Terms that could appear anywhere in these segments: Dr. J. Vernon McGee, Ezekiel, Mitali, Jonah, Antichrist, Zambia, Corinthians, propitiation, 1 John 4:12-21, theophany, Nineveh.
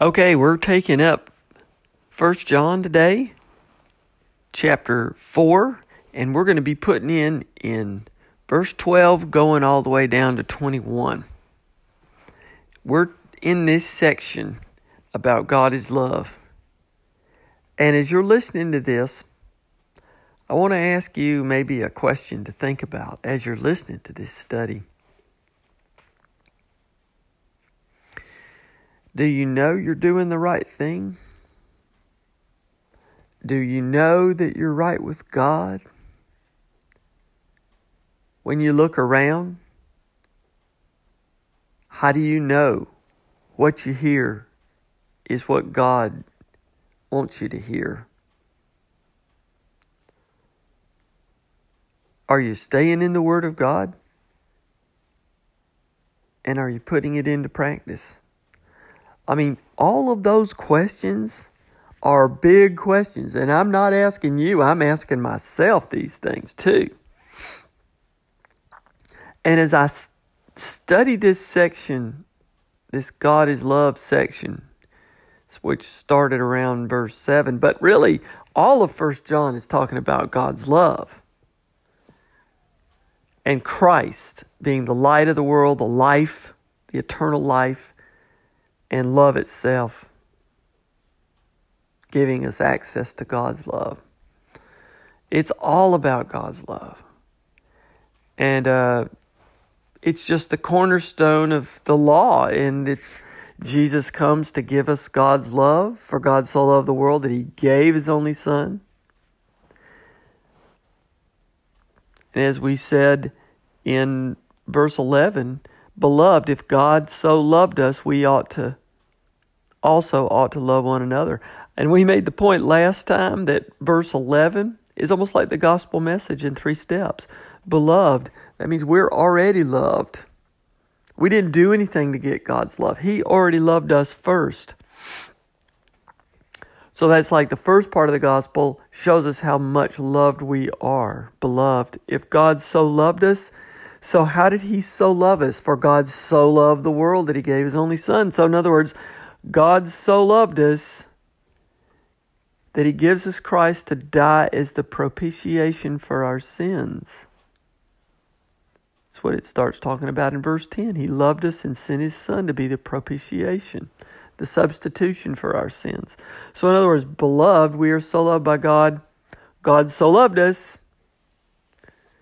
Okay, we're taking up 1 John today, chapter 4. And we're going to be putting in verse 12 going all the way down to 21. We're in this section about God is love. And as you're listening to this, I want to ask you maybe a question to think about as you're listening to this study. Do you know you're doing the right thing? Do you know that you're right with God? When you look around, how do you know what you hear is what God wants you to hear? Are you staying in the Word of God? And are you putting it into practice? I mean, all of those questions are big questions. And I'm not asking you, I'm asking myself these things too. And as I study this section, this God is love section, which started around verse 7, but really all of 1 John is talking about God's love and Christ being the light of the world, the life, the eternal life, and love itself, giving us access to God's love. It's all about God's love. And, it's just the cornerstone of the law, and it's Jesus comes to give us God's love, for God so loved the world that He gave His only Son. And as we said in verse 11, beloved, if God so loved us, we ought to love one another. And we made the point last time that verse 11 is almost like the gospel message in 3 steps. Beloved, that means we're already loved. We didn't do anything to get God's love. He already loved us first. So that's like the first part of the gospel shows us how much loved we are. Beloved, if God so loved us, so how did He so love us? For God so loved the world that He gave His only Son. So in other words, God so loved us that He gives us Christ to die as the propitiation for our sins. That's what it starts talking about in verse 10. He loved us and sent His Son to be the propitiation, the substitution for our sins. So in other words, beloved, we are so loved by God. God so loved us.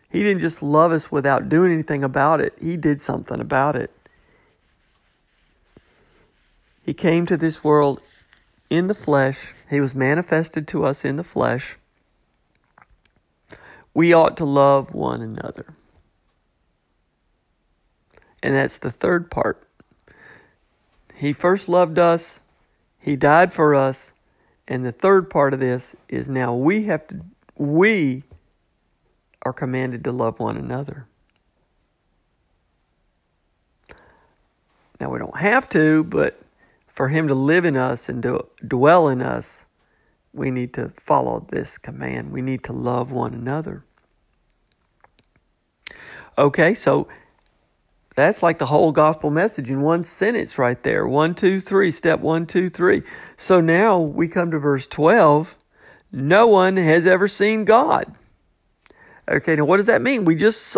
He didn't just love us without doing anything about it. He did something about it. He came to this world in the flesh. He was manifested to us in the flesh. We ought to love one another. And that's the third part. He first loved us. He died for us. And the third part of this is now we are commanded to love one another. Now we don't have to, but for Him to live in us and to dwell in us, we need to follow this command. We need to love one another. Okay, so That's like the whole gospel message in one sentence right there. 1, 2, 3, step 1, 2, 3. So now we come to verse 12. No one has ever seen God. Okay, now what does that mean? We just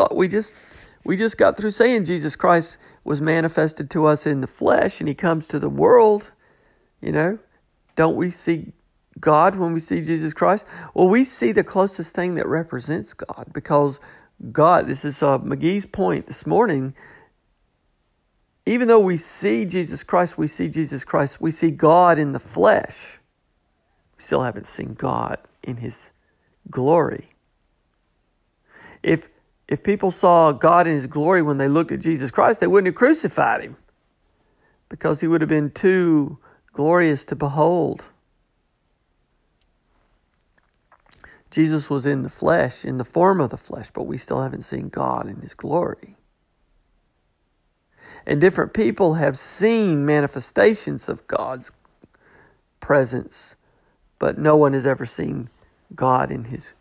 got through saying Jesus Christ was manifested to us in the flesh, and he comes to the world. You know, don't we see God when we see Jesus Christ? Well, we see the closest thing that represents God, because God, this is McGee's point this morning, even though we see Jesus Christ, we see God in the flesh. We still haven't seen God in his glory. If people saw God in his glory when they looked at Jesus Christ, they wouldn't have crucified him, because he would have been too glorious to behold. Jesus was in the flesh, in the form of the flesh, but we still haven't seen God in his glory. And different people have seen manifestations of God's presence, but no one has ever seen God in his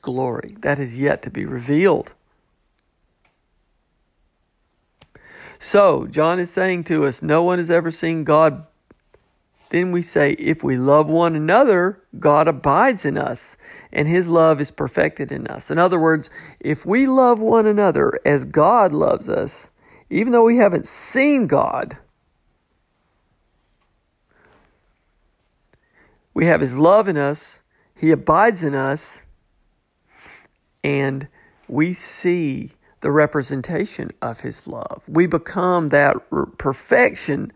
glory. That is yet to be revealed. So, John is saying to us, no one has ever seen God. Then we say, if we love one another, God abides in us, and his love is perfected in us. In other words, if we love one another as God loves us, even though we haven't seen God, we have his love in us, he abides in us, and we see the representation of his love. We become that perfection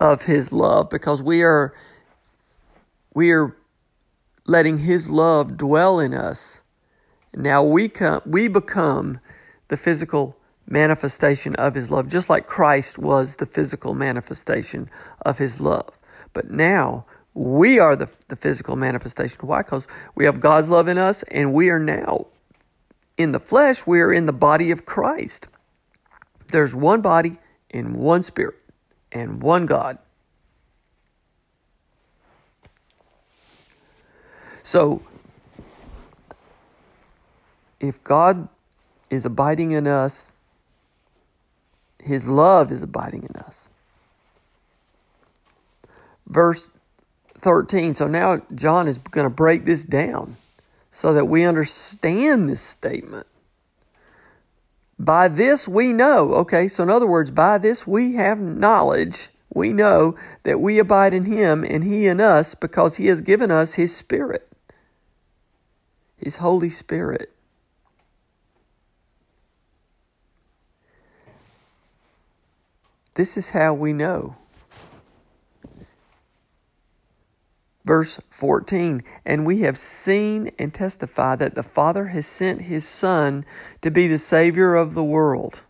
of his love, because we are letting his love dwell in us. Now we become the physical manifestation of his love, just like Christ was the physical manifestation of his love. But now we are the physical manifestation. Why? Because we have God's love in us, and we are now in the flesh. We are in the body of Christ. There's one body and one spirit and one God. So, if God is abiding in us, his love is abiding in us. Verse 13. So now John is going to break this down so that we understand this statement. By this we know. Okay, so in other words, by this we have knowledge. We know that we abide in him and he in us, because he has given us his Spirit, his Holy Spirit. This is how we know. Verse 14, and we have seen and testify that the Father has sent his Son to be the Savior of the world.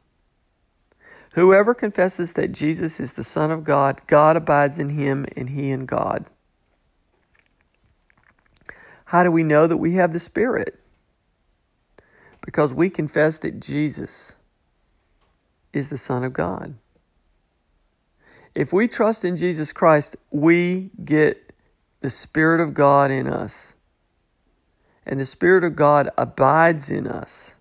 Whoever confesses that Jesus is the Son of God, God abides in him and he in God. How do we know that we have the Spirit? Because we confess that Jesus is the Son of God. If we trust in Jesus Christ, we get the Spirit of God in us, and the Spirit of God abides in us,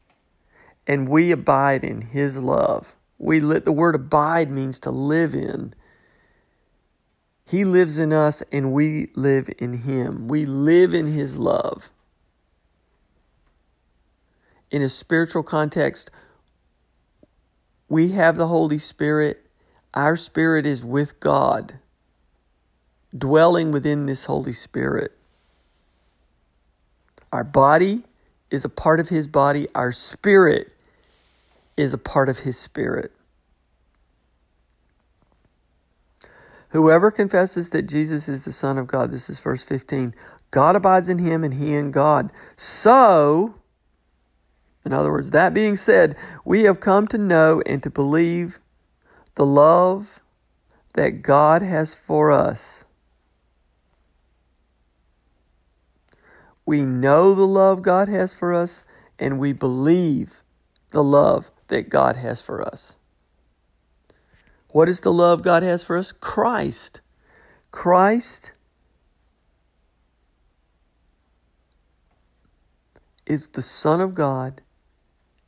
and we abide in his love. The word abide means to live in. He lives in us, and we live in him. We live in his love. In a spiritual context, we have the Holy Spirit. Our spirit is with God, dwelling within this Holy Spirit. Our body is a part of his body. Our spirit is a part of his Spirit. Whoever confesses that Jesus is the Son of God, this is verse 15, God abides in him and he in God. So, in other words, that being said, we have come to know and to believe the love that God has for us. We know the love God has for us, and we believe the love that God has for us. What is the love God has for us? Christ. Christ is the Son of God,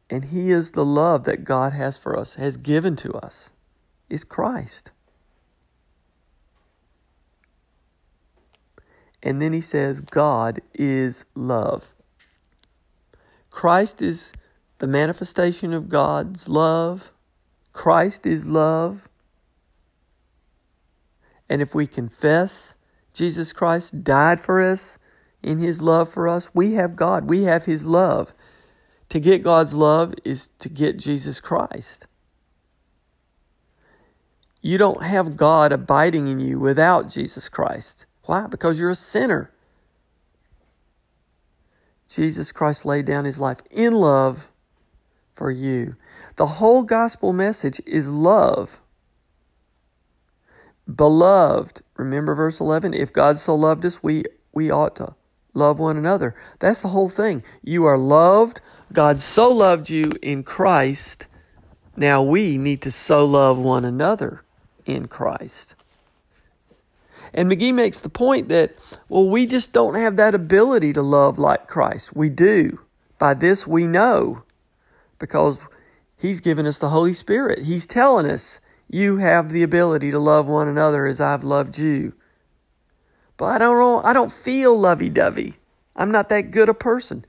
And He is the love that God has for us, has given to us, is Christ. And then he says, God is love. Christ is the manifestation of God's love. Christ is love. And if we confess Jesus Christ died for us in His love for us, we have God. We have His love. To get God's love is to get Jesus Christ. You don't have God abiding in you without Jesus Christ. Why? Because you're a sinner. Jesus Christ laid down His life in love for you. The whole gospel message is love. Beloved, remember verse 11, if God so loved us, we ought to love one another. That's the whole thing. You are loved. God so loved you in Christ. Now we need to so love one another in Christ. And McGee makes the point that, well, we just don't have that ability to love like Christ. We do. By this we know, because He's given us the Holy Spirit. He's telling us, you have the ability to love one another as I've loved you. But I don't know, I don't feel lovey-dovey. I'm not that good a person.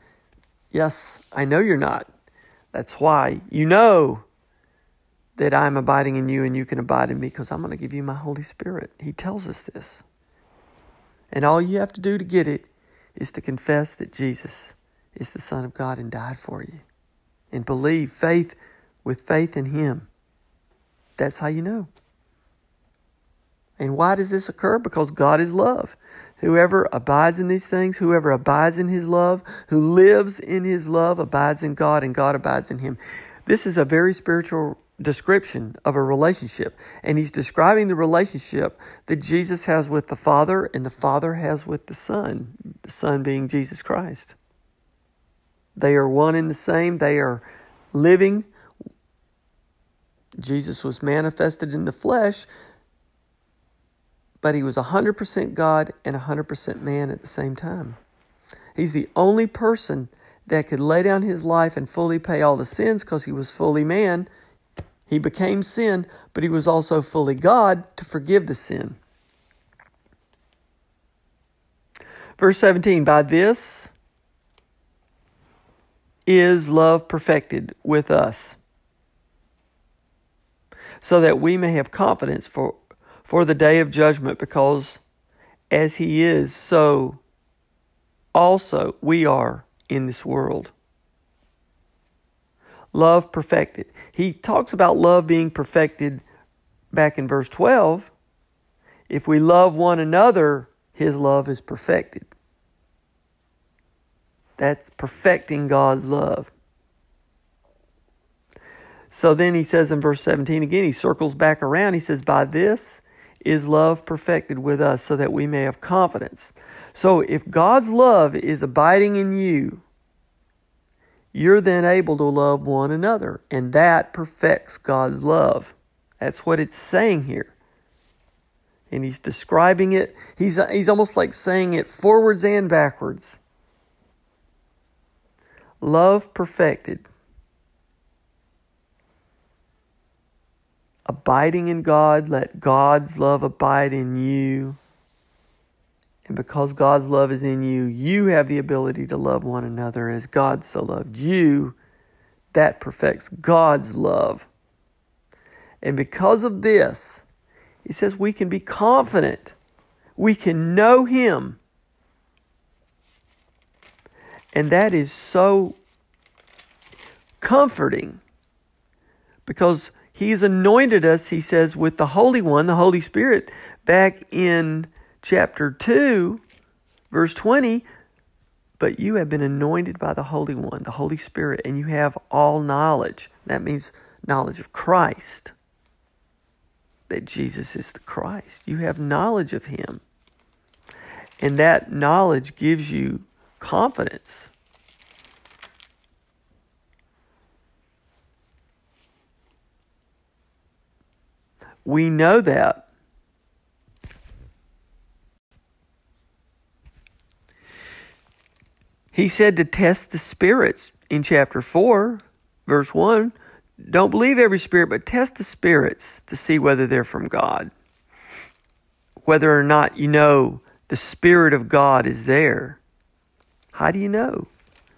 Yes, I know you're not. That's why you know that I'm abiding in you and you can abide in me, because I'm going to give you my Holy Spirit. He tells us this. And all you have to do to get it is to confess that Jesus is the Son of God and died for you. And believe, faith, with faith in Him. That's how you know. And why does this occur? Because God is love. Whoever abides in these things, whoever abides in His love, who lives in His love, abides in God, and God abides in him. This is a very spiritual description of a relationship. And he's describing the relationship that Jesus has with the Father and the Father has with the Son being Jesus Christ. They are one and the same. They are living. Jesus was manifested in the flesh, but He was 100% God and 100% man at the same time. He's the only person that could lay down His life and fully pay all the sins, because He was fully man. He became sin, but He was also fully God to forgive the sin. Verse 17, by this is love perfected with us, so that we may have confidence for the day of judgment, because as He is, so also we are in this world. Love perfected. He talks about love being perfected back in verse 12. If we love one another, His love is perfected. That's perfecting God's love. So then he says in verse 17 again, he circles back around. He says, by this is love perfected with us, so that we may have confidence. So if God's love is abiding in you, you're then able to love one another. And that perfects God's love. That's what it's saying here. And he's describing it. He's almost like saying it forwards and backwards. Love perfected. Abiding in God, let God's love abide in you. And because God's love is in you, you have the ability to love one another as God so loved you. That perfects God's love. And because of this, he says we can be confident. We can know Him. And that is so comforting, because He's anointed us, he says, with the Holy One, the Holy Spirit, back in chapter 2, verse 20. But you have been anointed by the Holy One, the Holy Spirit, and you have all knowledge. That means knowledge of Christ, that Jesus is the Christ. You have knowledge of Him. And that knowledge gives you confidence. We know that. He said to test the spirits in chapter 4. Verse 1, don't believe every spirit, but test the spirits to see whether they're from God. Whether or not you know the Spirit of God is there. How do you know?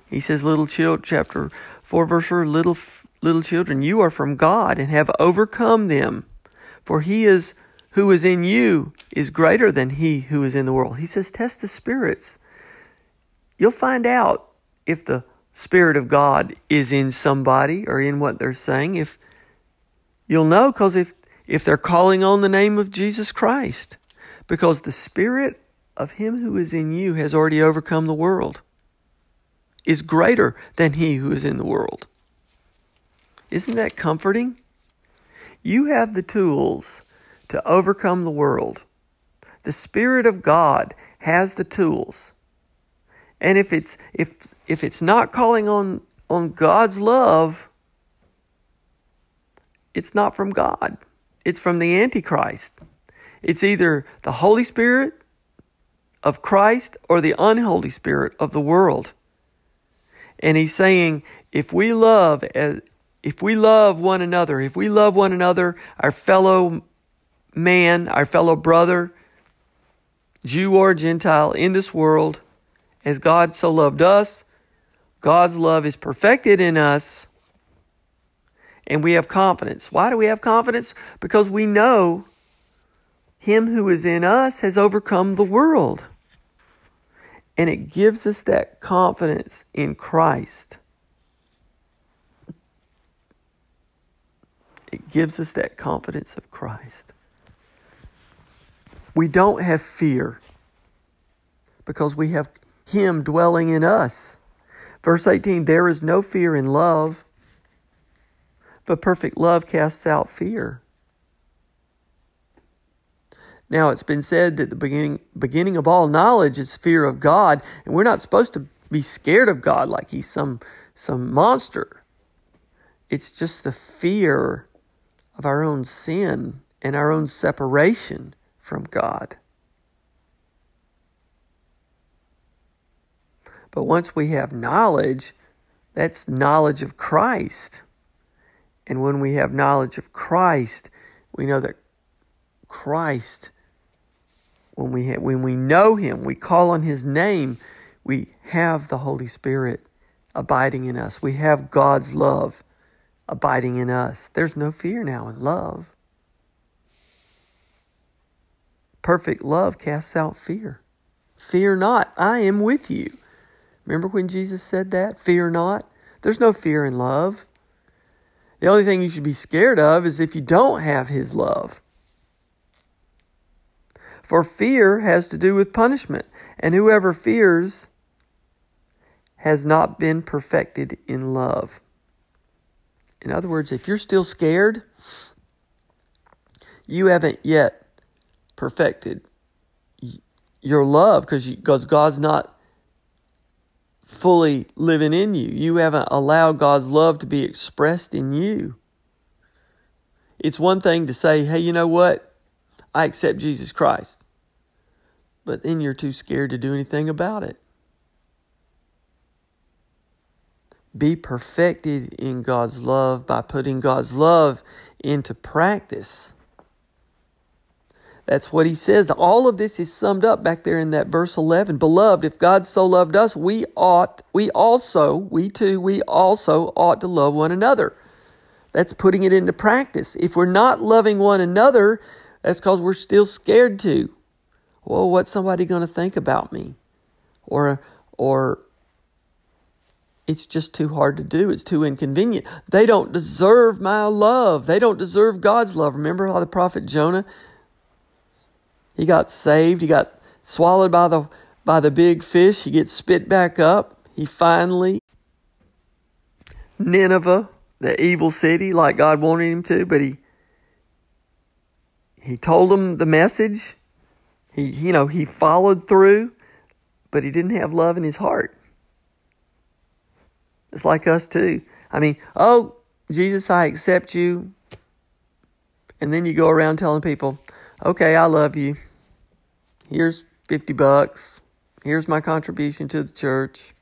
He says, little children, chapter 4, verse 4, little children, you are from God and have overcome them. For he is who is in you is greater than he who is in the world. He says, test the spirits. You'll find out if the Spirit of God is in somebody or in what they're saying. If you'll know, because if they're calling on the name of Jesus Christ, because the Spirit of him who is in you has already overcome the world, is greater than he who is in the world. Isn't that comforting? You have the tools to overcome the world. The Spirit of God has the tools. And if it's not calling on God's love, it's not from God. It's from the Antichrist. It's either the Holy Spirit of Christ or the unholy spirit of the world. And he's saying, if we love one another, our fellow man, our fellow brother, Jew or Gentile in this world, as God so loved us, God's love is perfected in us, and we have confidence. Why do we have confidence? Because we know him who is in us has overcome the world. And it gives us that confidence in Christ. It gives us that confidence of Christ. We don't have fear because we have him dwelling in us. Verse 18, there is no fear in love, but perfect love casts out fear. Now, it's been said that the beginning of all knowledge is fear of God, and we're not supposed to be scared of God like he's some monster. It's just the fear of our own sin and our own separation from God. But once we have knowledge, that's knowledge of Christ. And when we have knowledge of Christ, we know that Christ, when we know him, we call on his name, we have the Holy Spirit abiding in us. We have God's love abiding in us. There's no fear now in love. Perfect love casts out fear. Fear not, I am with you. Remember when Jesus said that? Fear not. There's no fear in love. The only thing you should be scared of is if you don't have his love. For fear has to do with punishment, and whoever fears has not been perfected in love. In other words, if you're still scared, you haven't yet perfected your love because God's not fully living in you. You haven't allowed God's love to be expressed in you. It's one thing to say, hey, you know what? I accept Jesus Christ. But then you're too scared to do anything about it. Be perfected in God's love by putting God's love into practice. That's what he says. All of this is summed up back there in that verse 11. Beloved, if God so loved us, we also ought to love one another. That's putting it into practice. If we're not loving one another, that's because we're still scared to. Well, what's somebody going to think about me? Or it's just too hard to do. It's too inconvenient. They don't deserve my love. They don't deserve God's love. Remember how the prophet Jonah, he got saved. He got swallowed by the big fish. He gets spit back up. He finally, Nineveh, the evil city, like God wanted him to, but he told them the message. He followed through, but he didn't have love in his heart. It's like us too. I mean, oh, Jesus, I accept you. And then you go around telling people, okay, I love you. Here's $50. Here's my contribution to the church.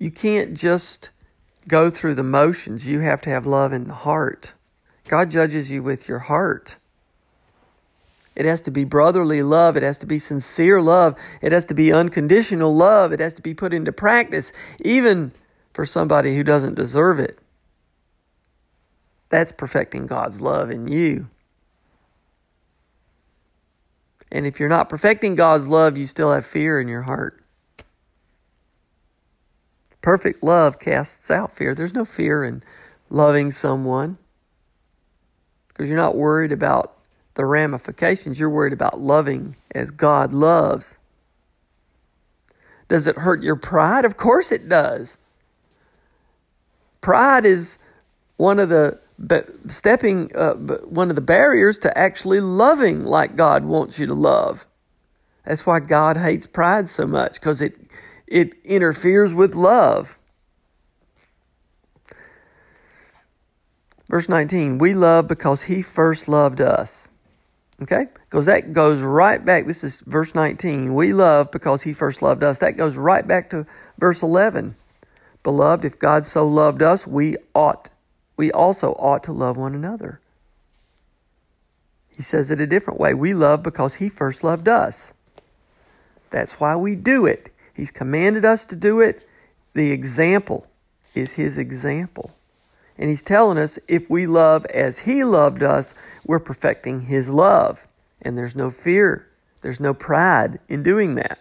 You can't just go through the motions. You have to have love in the heart. God judges you with your heart. It has to be brotherly love. It has to be sincere love. It has to be unconditional love. It has to be put into practice, even for somebody who doesn't deserve it. That's perfecting God's love in you. And if you're not perfecting God's love, you still have fear in your heart. Perfect love casts out fear. There's no fear in loving someone, because you're not worried about the ramifications. You're worried about loving as God loves. Does it hurt your pride? Of course it does. Pride is one of the barriers to actually loving like God wants you to love. That's why God hates pride so much, because it interferes with love. Verse 19, we love because he first loved us. Okay? Because that goes right back. This is verse 19. We love because he first loved us. That goes right back to verse 11. Beloved, if God so loved us, we also ought to love one another. He says it a different way. We love because he first loved us. That's why we do it. He's commanded us to do it. The example is his example. And he's telling us if we love as he loved us, we're perfecting his love. And there's no fear. There's no pride in doing that.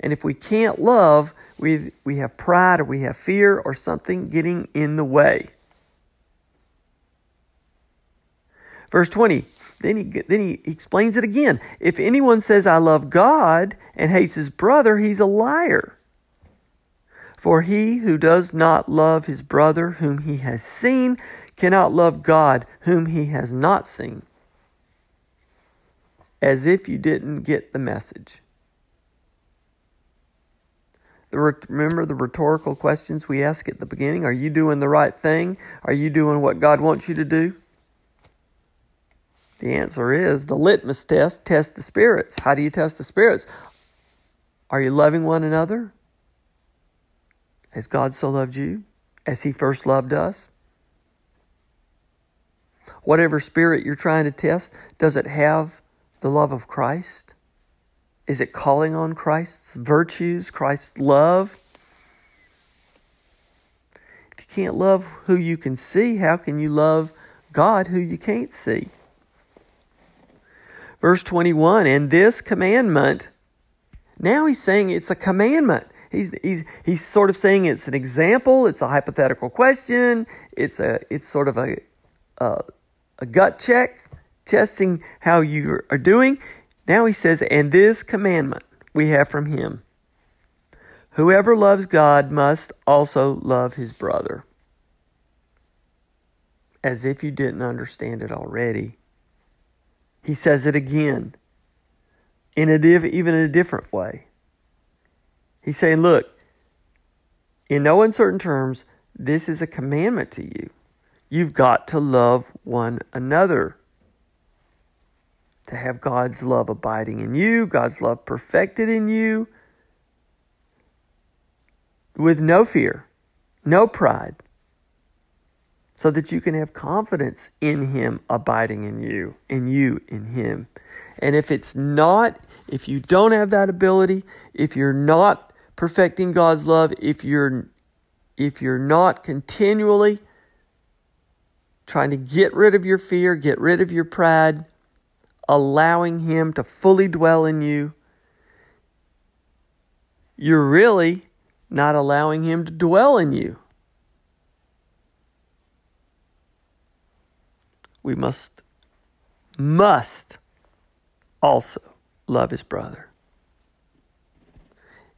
And if we can't love, we have pride, or we have fear, or something getting in the way. Verse 20, then he explains it again. If anyone says, I love God, and hates his brother, he's a liar. For he who does not love his brother whom he has seen cannot love God whom he has not seen. As if you didn't get the message. Remember the rhetorical questions we ask at the beginning? Are you doing the right thing? Are you doing what God wants you to do? The answer is the litmus test, test the spirits. How do you test the spirits? Are you loving one another as God so loved you, as he first loved us? Whatever spirit you're trying to test, does it have the love of Christ? Is it calling on Christ's virtues, Christ's love? If you can't love who you can see, how can you love God who you can't see? Verse 21, and this commandment, now he's saying it's a commandment. He's sort of saying it's an example, it's a hypothetical question, it's sort of a gut check, testing how you are doing. Now he says, and this commandment we have from him, whoever loves God must also love his brother. As if you didn't understand it already. He says it again, in a different way. He's saying, look, in no uncertain terms, this is a commandment to you. You've got to love one another to have God's love abiding in you, God's love perfected in you, with no fear, no pride, so that you can have confidence in him abiding in you, and you in him. And if it's not, if you don't have that ability, if you're not perfecting God's love, if you're not continually trying to get rid of your fear, get rid of your pride, allowing him to fully dwell in you, you're really not allowing him to dwell in you. We must also love his brother.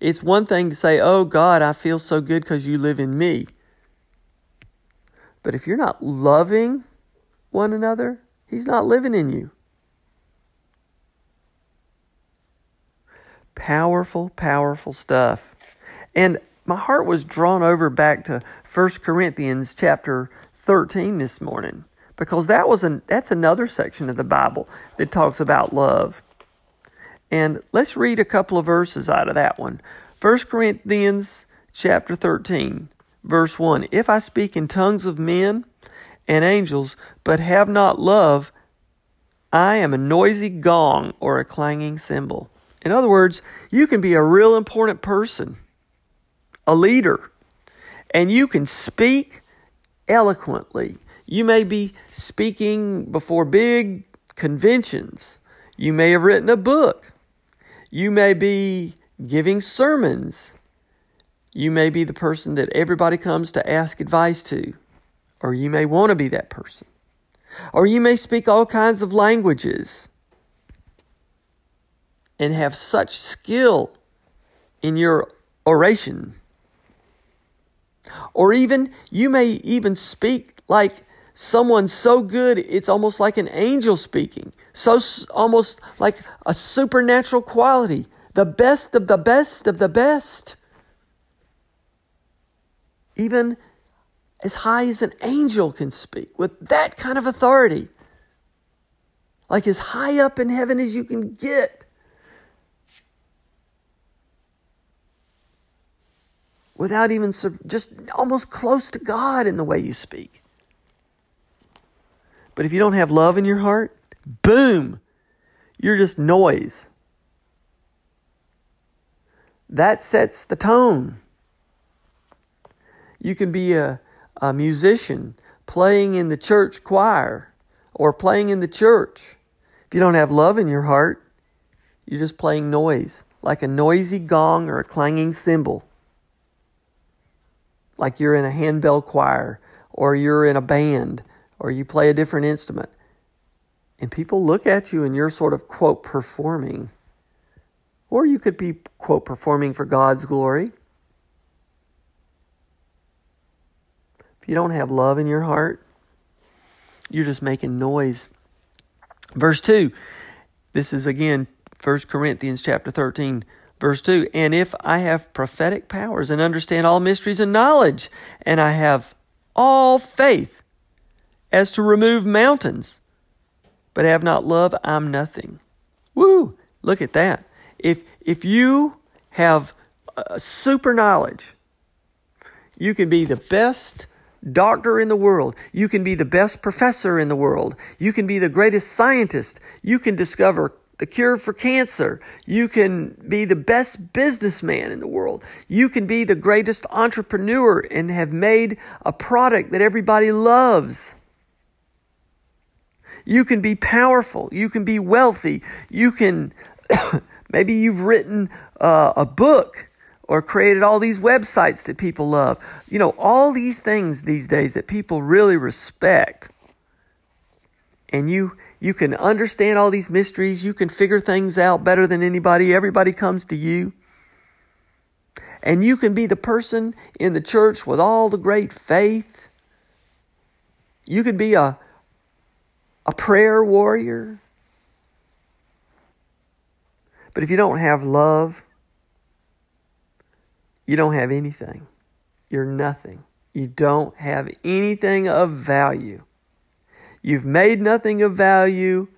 It's one thing to say, oh God, I feel so good because you live in me. But if you're not loving one another, he's not living in you. Powerful, powerful stuff. And my heart was drawn over back to 1 Corinthians chapter 13 this morning. Because that's another section of the Bible that talks about love. And let's read a couple of verses out of that one. 1 Corinthians chapter 13, Verse 1, if I speak in tongues of men and angels, but have not love, I am a noisy gong or a clanging cymbal. In other words, you can be a real important person, a leader, and you can speak eloquently. You may be speaking before big conventions. You may have written a book. You may be giving sermons. You may be the person that everybody comes to ask advice to, or you may want to be that person, or you may speak all kinds of languages and have such skill in your oration. Or even, you may even speak like someone so good, it's almost like an angel speaking, so almost like a supernatural quality, the best of the best of the best. Even as high as an angel can speak with that kind of authority. Like as high up in heaven as you can get. Without even, just almost close to God in the way you speak. But if you don't have love in your heart, boom, you're just noise. That sets the tone. You can be a musician playing in the church choir or playing in the church. If you don't have love in your heart, you're just playing noise, like a noisy gong or a clanging cymbal. Like you're in a handbell choir or you're in a band or you play a different instrument. And people look at you and you're sort of, quote, performing. Or you could be, quote, performing for God's glory. If you don't have love in your heart, you're just making noise. Verse 2, this is again 1 Corinthians chapter 13, verse 2. And if I have prophetic powers and understand all mysteries and knowledge, and I have all faith as to remove mountains, but have not love, I'm nothing. Woo! Look at that. If you have super knowledge, you can be the best doctor in the world. You can be the best professor in the world. You can be the greatest scientist. You can discover the cure for cancer. You can be the best businessman in the world. You can be the greatest entrepreneur and have made a product that everybody loves. You can be powerful. You can be wealthy. You can, maybe you've written a book or created all these websites that people love. You know, all these things these days that people really respect. And you can understand all these mysteries. You can figure things out better than anybody. Everybody comes to you. And you can be the person in the church with all the great faith. You can be a prayer warrior. But if you don't have love, you don't have anything. You're nothing. You don't have anything of value. You've made nothing of value.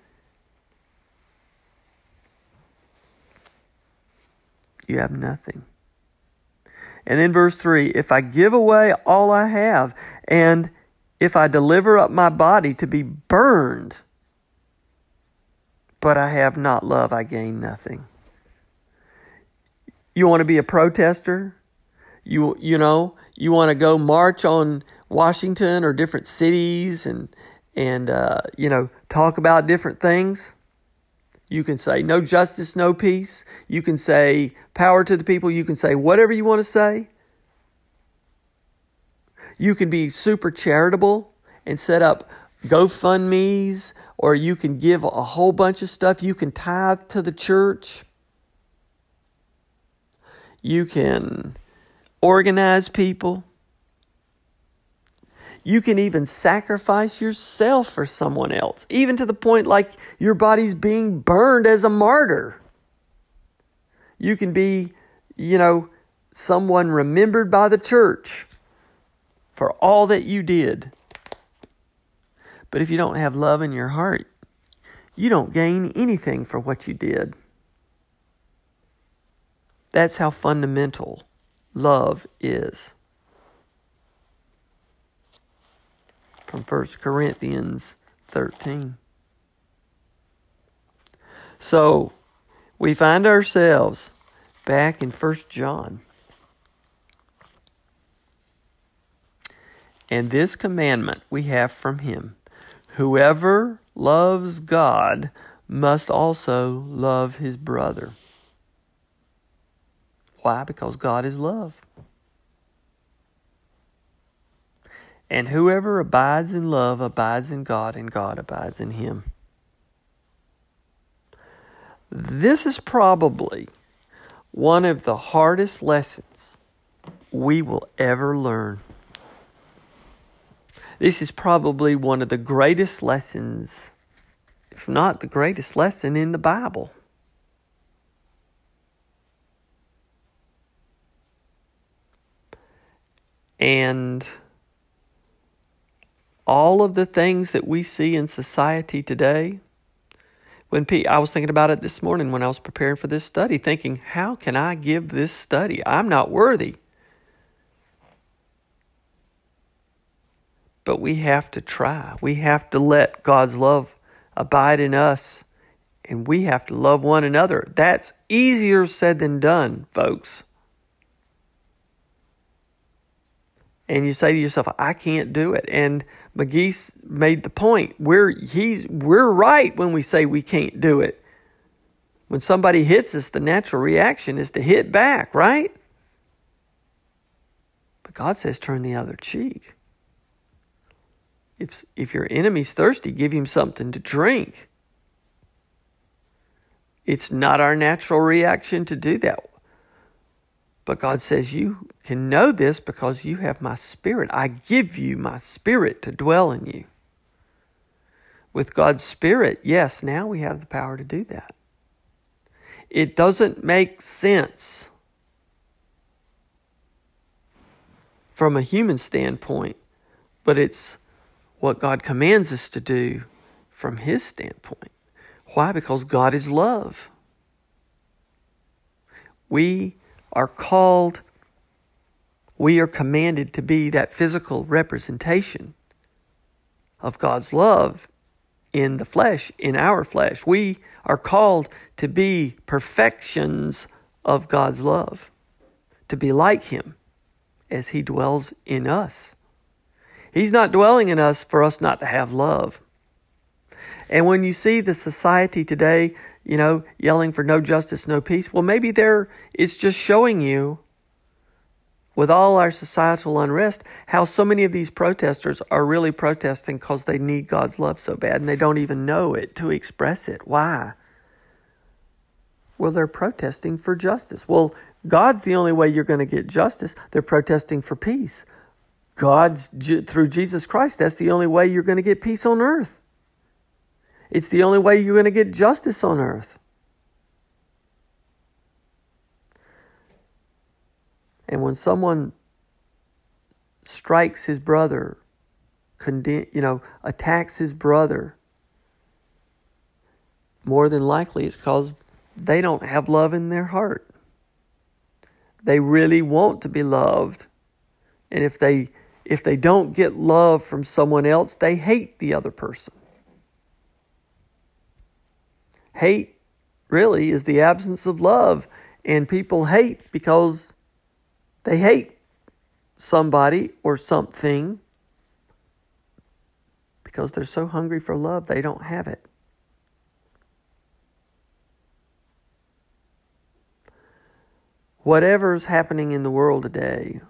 You have nothing. And then verse 3, if I give away all I have, and if I deliver up my body to be burned, but I have not love, I gain nothing. You want to be a protester? You want to go march on Washington or different cities and talk about different things. You can say no justice, no peace. You can say power to the people. You can say whatever you want to say. You can be super charitable and set up GoFundMes, or you can give a whole bunch of stuff. You can tithe to the church. You can organize people. You can even sacrifice yourself for someone else, even to the point like your body's being burned as a martyr. You can be, someone remembered by the church for all that you did. But if you don't have love in your heart, you don't gain anything for what you did. That's how fundamental love is. from 1 Corinthians 13. So, we find ourselves back in 1 John. And this commandment we have from him, whoever loves God must also love his brother. Why? Because God is love. And whoever abides in love abides in God, and God abides in him. This is probably one of the hardest lessons we will ever learn. This is probably one of the greatest lessons, if not the greatest lesson in the Bible. And all of the things that we see in society today, I was thinking about it this morning when I was preparing for this study, thinking, how can I give this study? I'm not worthy. But we have to try. We have to let God's love abide in us, and we have to love one another. That's easier said than done, folks. And you say to yourself, I can't do it. And McGee made the point. We're right when we say we can't do it. When somebody hits us, the natural reaction is to hit back, right? But God says turn the other cheek. If your enemy's thirsty, give him something to drink. It's not our natural reaction to do that. But God says, you can know this because you have my spirit. I give you my spirit to dwell in you. With God's spirit, yes, now we have the power to do that. It doesn't make sense from a human standpoint, but it's what God commands us to do from his standpoint. Why? Because God is love. We are commanded to be that physical representation of God's love in the flesh, in our flesh. We are called to be perfections of God's love, to be like him as he dwells in us. He's not dwelling in us for us not to have love. And when you see the society today, yelling for no justice, no peace. Well, maybe it's just showing you, with all our societal unrest, how so many of these protesters are really protesting because they need God's love so bad, and they don't even know it to express it. Why? Well, they're protesting for justice. Well, God's the only way you're going to get justice. They're protesting for peace. God's through Jesus Christ, that's the only way you're going to get peace on earth. It's the only way you're going to get justice on earth. And when someone strikes his brother, attacks his brother, more than likely it's because they don't have love in their heart. They really want to be loved. And if they don't get love from someone else, they hate the other person. Hate really is the absence of love, and people hate because they hate somebody or something because they're so hungry for love they don't have it. Whatever's happening in the world today,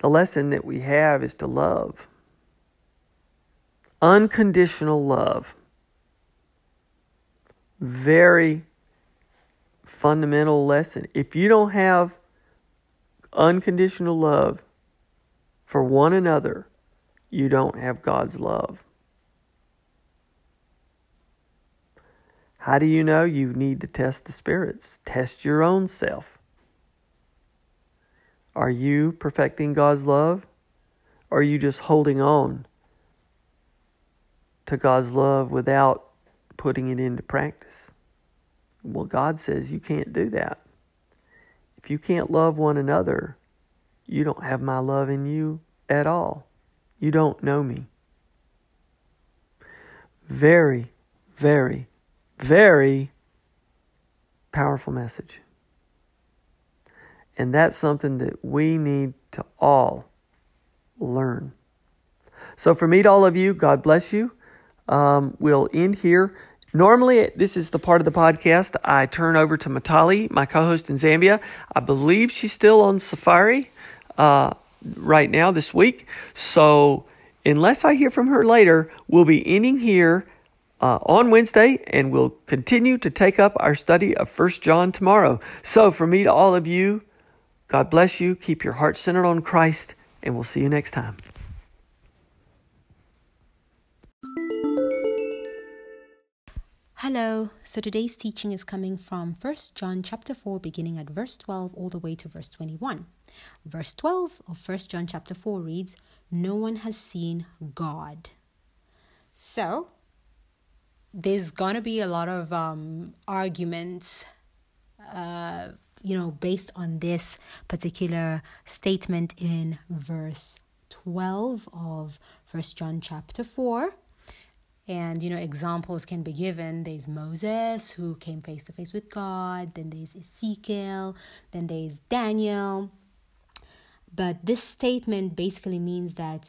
the lesson that we have is to love. Unconditional love. Very fundamental lesson. If you don't have unconditional love for one another, you don't have God's love. How do you know? You need to test the spirits. Test your own self. Are you perfecting God's love? Or are you just holding on to God's love without putting it into practice? Well, God says you can't do that. If you can't love one another, you don't have my love in you at all. you don't know me. Very, very, very powerful message. And that's something that we need to all learn. So from me to all of you, God bless you. We'll end here. Normally, this is the part of the podcast I turn over to Mitali, my co-host in Zambia. I believe she's still on safari right now this week. So unless I hear from her later, we'll be ending here on Wednesday, and we'll continue to take up our study of 1 John tomorrow. So from me to all of you, God bless you. Keep your heart centered on Christ, and we'll see you next time. Hello, so today's teaching is coming from 1 John chapter 4, beginning at verse 12 all the way to verse 21. Verse 12 of 1 John chapter 4 reads, "No one has seen God." So there's gonna be a lot of arguments, based on this particular statement in verse 12 of 1 John chapter 4. And, examples can be given. There's Moses, who came face to face with God. Then there's Ezekiel. Then there's Daniel. But this statement basically means that,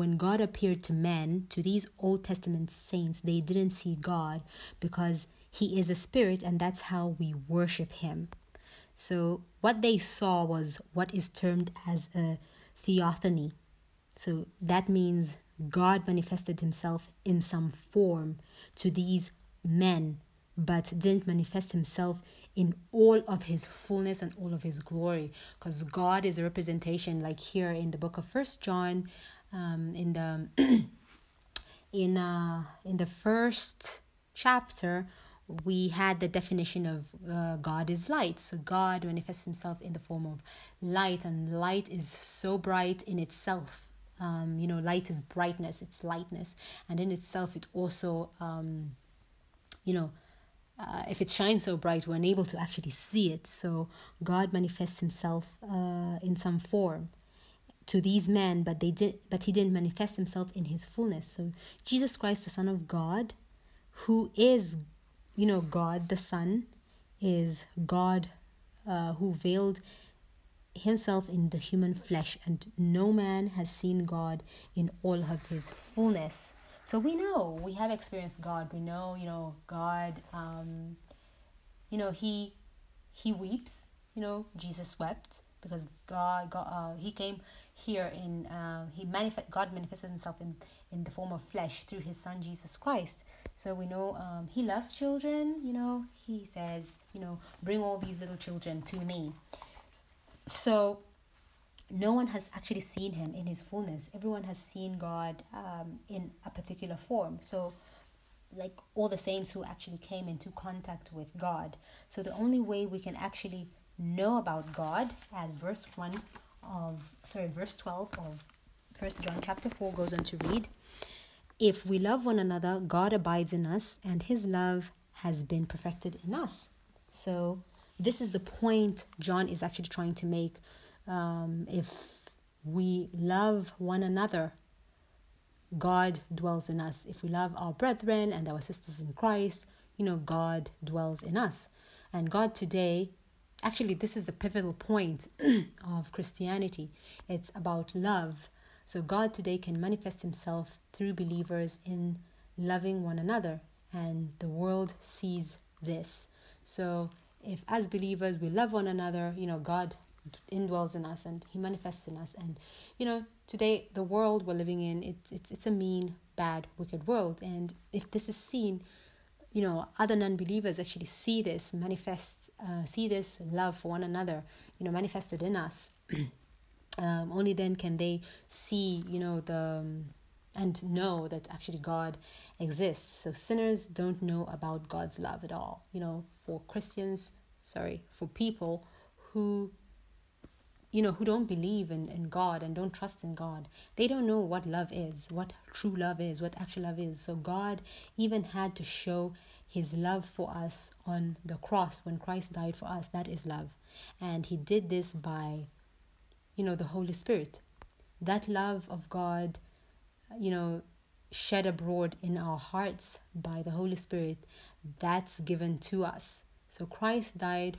when God appeared to men, to these Old Testament saints, they didn't see God because he is a spirit, and that's how we worship him. So what they saw was what is termed as a theophany. So that means God manifested himself in some form to these men, but didn't manifest himself in all of his fullness and all of his glory, because God is a representation, like here in the book of 1 John, in the first chapter, we had the definition of God is light. So God manifests himself in the form of light, and light is so bright in itself. Light is brightness, it's lightness. And in itself, it also, if it shines so bright, we're unable to actually see it. So God manifests himself in some form to these men, but he didn't manifest himself in his fullness. So Jesus Christ, the Son of God, who is, God the Son, is God who veiled himself in the human flesh, and no man has seen God in all of his fullness. So we know, we have experienced God. We know, God, he weeps. Jesus wept because God he came here in, God manifested himself in the form of flesh through his son, Jesus Christ. So we know he loves children. He says, bring all these little children to me. So no one has actually seen him in his fullness. Everyone has seen God in a particular form. So like all the saints who actually came into contact with God. So the only way we can actually know about God, as verse 12 of 1 John chapter 4 goes on to read, "If we love one another, God abides in us, and his love has been perfected in us." So this is the point John is actually trying to make. If we love one another, God dwells in us. If we love our brethren and our sisters in Christ, God dwells in us. And God today, actually, this is the pivotal point of Christianity. It's about love. So God today can manifest himself through believers in loving one another. And the world sees this. So if as believers we love one another, God indwells in us and he manifests in us. And, today the world we're living in, it's a mean, bad, wicked world. And if this is seen, other non-believers actually see this, see this love for one another, manifested in us. Only then can they see, and know that actually God exists. So sinners don't know about God's love at all. For people who don't believe in God and don't trust in God, they don't know what love is, what true love is, what actual love is. So God even had to show his love for us on the cross when Christ died for us. That is love. And he did this by, the Holy Spirit. That love of God shed abroad in our hearts by the Holy Spirit that's given to us. So Christ died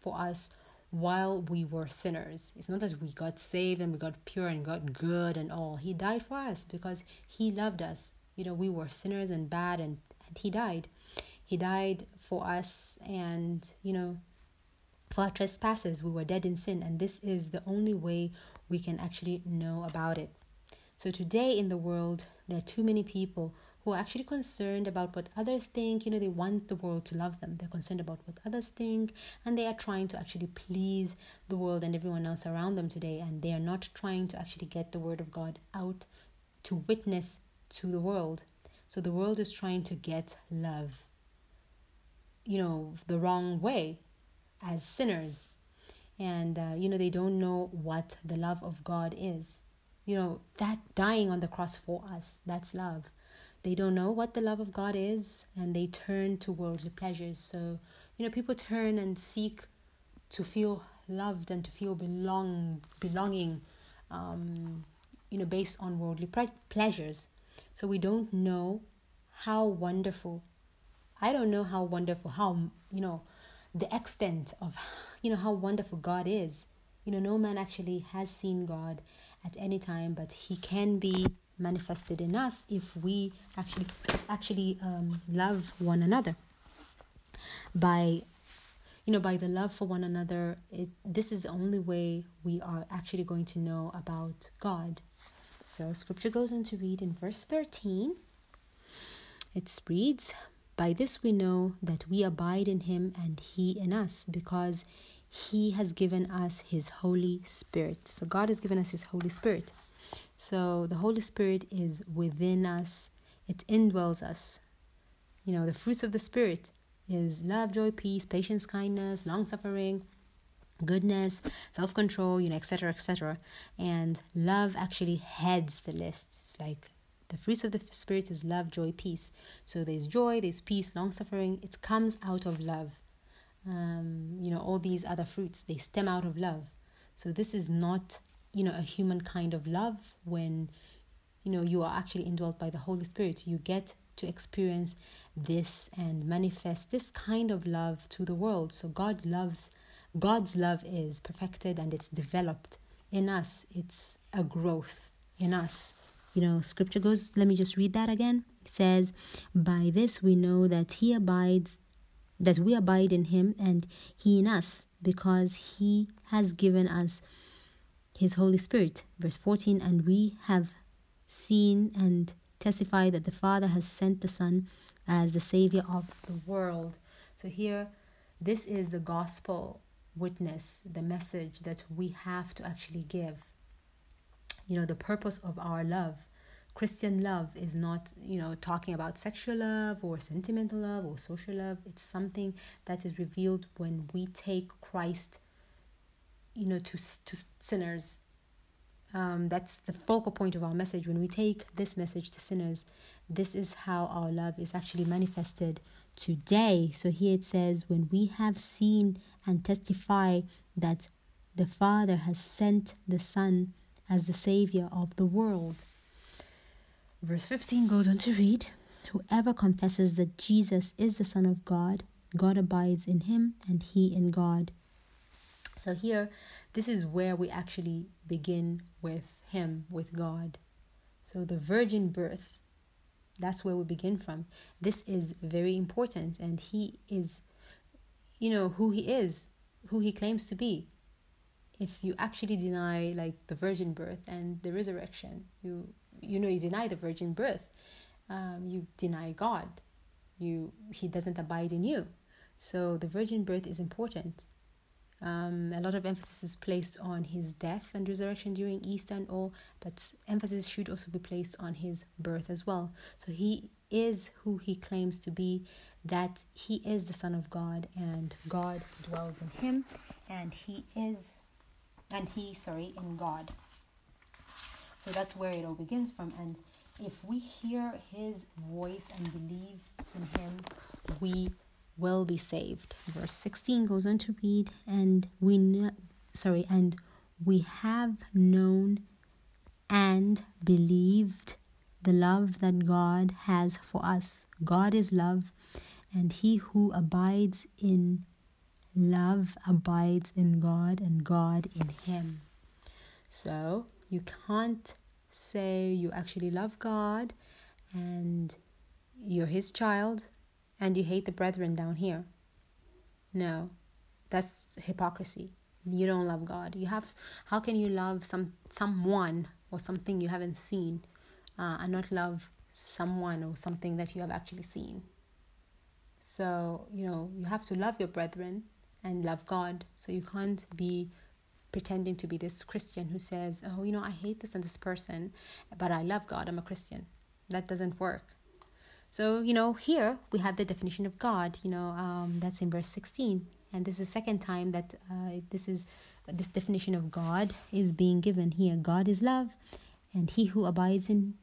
for us while we were sinners. It's not that we got saved and we got pure and got good and all. He died for us because he loved us. We were sinners and bad, and he died. He died for us, and, for our trespasses, we were dead in sin. And this is the only way we can actually know about it. So today in the world, there are too many people who are actually concerned about what others think. They want the world to love them. They're concerned about what others think, and they are trying to actually please the world and everyone else around them today. And they are not trying to actually get the word of God out to witness to the world. So the world is trying to get love, the wrong way, as sinners. And, they don't know what the love of God is. That dying on the cross for us, that's love. They don't know what the love of God is, and they turn to worldly pleasures. So, people turn and seek to feel loved and to feel belonging, based on worldly pleasures. So we don't know how wonderful. I don't know how wonderful, the extent of, how wonderful God is. No man actually has seen God at any time, but he can be manifested in us if we actually love one another. By the love for one another, this is the only way we are actually going to know about God. So scripture goes on to read in verse 13. It reads, "By this we know that we abide in him and he in us, because he has given us his Holy Spirit." So God has given us his Holy Spirit. So the Holy Spirit is within us. It indwells us. The fruits of the Spirit is love, joy, peace, patience, kindness, long-suffering, goodness, self-control, etc., etc. And love actually heads the list. It's like the fruits of the Spirit is love, joy, peace. So there's joy, there's peace, long-suffering. It comes out of love. All these other fruits, they stem out of love. So this is not, a human kind of love. When, you are actually indwelt by the Holy Spirit, you get to experience this and manifest this kind of love to the world. So God's love is perfected and it's developed in us. It's a growth in us. Scripture goes, let me just read that again. It says, "By this we know that that we abide in him and he in us, because he has given us his Holy Spirit." Verse 14, "And we have seen and testified that the Father has sent the Son as the Savior of the world." So here, this is the gospel witness, the message that we have to actually give. The purpose of our love. Christian love is not, talking about sexual love or sentimental love or social love. It's something that is revealed when we take Christ, to sinners. That's the focal point of our message. When we take this message to sinners, this is how our love is actually manifested today. So here it says, "When we have seen and testify that the Father has sent the Son as the Savior of the world." Verse 15 goes on to read, "Whoever confesses that Jesus is the Son of God, God abides in him and he in God." So here, this is where we actually begin with him, with God. So the virgin birth, that's where we begin from. This is very important, and he is, who he is, who he claims to be. If you actually deny the virgin birth and the resurrection, you deny the virgin birth, you deny God. He doesn't abide in you. So the virgin birth is important. A lot of emphasis is placed on his death and resurrection during Easter and all, but emphasis should also be placed on his birth as well. So he is who he claims to be, that he is the Son of God, and God dwells in him, and he in God. So that's where it all begins from. And if we hear his voice and believe in him, we will be saved. Verse 16 goes on to read, "And we have known and believed the love that God has for us. God is love, and he who abides in love abides in God and God in him. So you can't say you actually love God and you're his child and you hate the brethren down here. No, that's hypocrisy. You don't love God. You have, how can you love someone or something you haven't seen and not love someone or something that you have actually seen? So, you know, you have to love your brethren and love God. So you can't be pretending to be this Christian who says, oh, you know, I hate this and this person, but I love God, I'm a Christian. That doesn't work. So, you know, here we have the definition of God, you know, that's in verse 16. And this is the second time that this definition of God is being given here. God is love, and he who abides in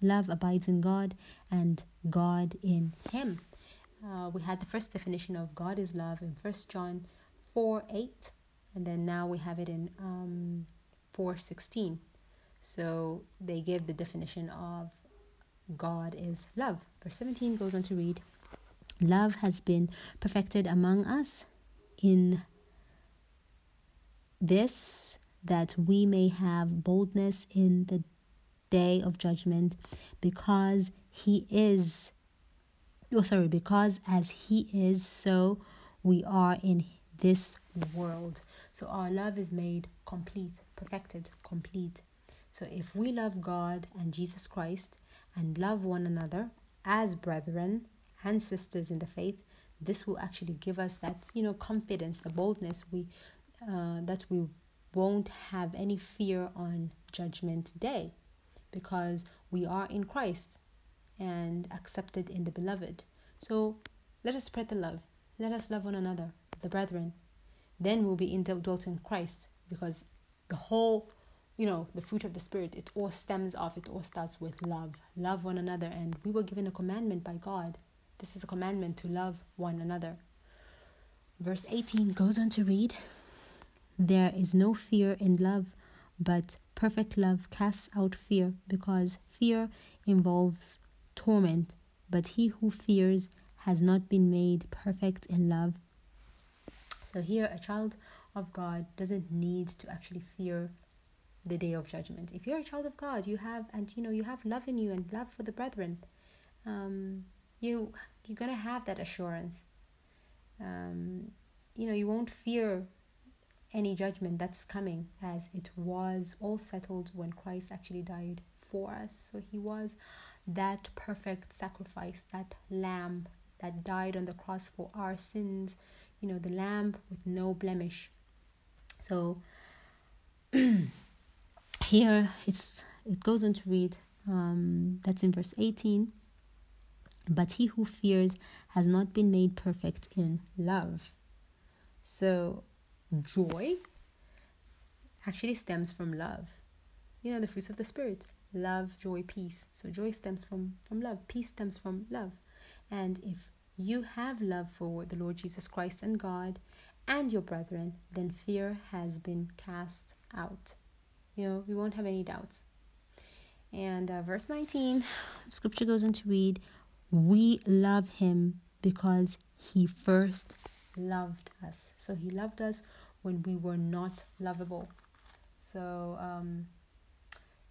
love abides in God, and God in him. We had the first definition of God is love in 1 John 4:8, and then now we have it in 4:16. So they give the definition of God is love. Verse 17 goes on to read, love has been perfected among us in this, that we may have boldness in the day of judgment, because as he is, so we are in this world. So our love is made complete, perfected, complete. So if we love God and Jesus Christ and love one another as brethren and sisters in the faith, this will actually give us that, you know, confidence, the boldness that we won't have any fear on judgment day, because we are in Christ and accepted in the beloved. So let us spread the love. Let us love one another, the brethren. Then we'll be indwelt in Christ, because the whole, you know, the fruit of the Spirit, it all stems off, it all starts with love. Love one another. And we were given a commandment by God. This is a commandment to love one another. Verse 18 goes on to read, there is no fear in love, but perfect love casts out fear, because fear involves torment. But he who fears has not been made perfect in love. So here a child of God doesn't need to actually fear the day of judgment. If you're a child of God, you have, and you know, you have love in you and love for the brethren. You're gonna have that assurance. You know, you won't fear any judgment that's coming, as it was all settled when Christ actually died for us. So he was that perfect sacrifice, that lamb that died on the cross for our sins, you know, the lamb with no blemish. So here it goes on to read, that's in verse 18, but he who fears has not been made perfect in love. So joy actually stems from love. You know, the fruits of the Spirit, love, joy, peace. So joy stems from love. Peace stems from love. And if you have love for the Lord Jesus Christ and God and your brethren, then fear has been cast out. You know, we won't have any doubts. And verse 19, scripture goes on to read, we love him because he first loved us. So he loved us when we were not lovable. So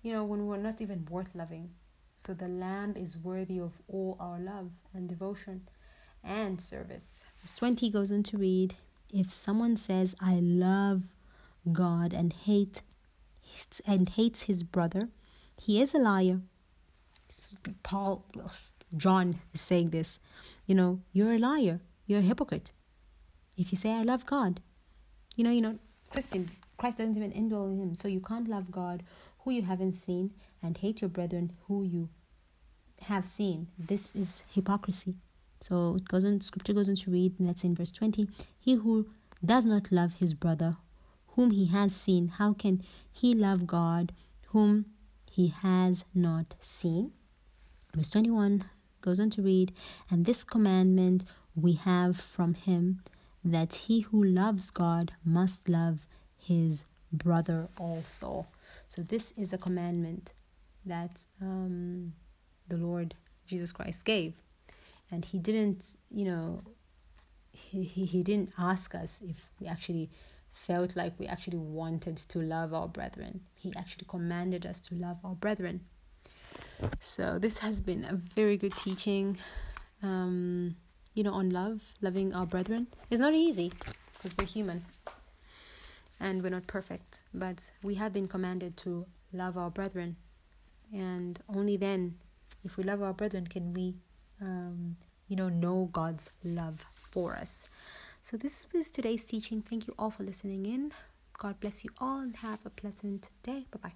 you know, when we were not even worth loving. So the lamb is worthy of all our love and devotion and service. Verse 20 goes on to read, if someone says I love God and hates his brother, he is a liar. John is saying this, you know, you're a liar, you're a hypocrite. If you say, I love God, you know, Christ doesn't even indwell in him. So you can't love God, who you haven't seen, and hate your brethren, who you have seen. This is hypocrisy. So it goes on, scripture goes on to read, and that's in verse 20. He who does not love his brother, whom he has seen, how can he love God, whom he has not seen? Verse 21 goes on to read, and this commandment we have from him, that he who loves God must love his brother also. So this is a commandment that the Lord Jesus Christ gave. And he didn't, he didn't ask us if we actually felt like we actually wanted to love our brethren. He actually commanded us to love our brethren. So this has been a very good teaching, on loving our brethren. It's not easy because we're human and we're not perfect, but we have been commanded to love our brethren. And only then, if we love our brethren, can we know God's love for us. So this was today's teaching. Thank you all for listening in. God bless you all and have a pleasant day. Bye-bye.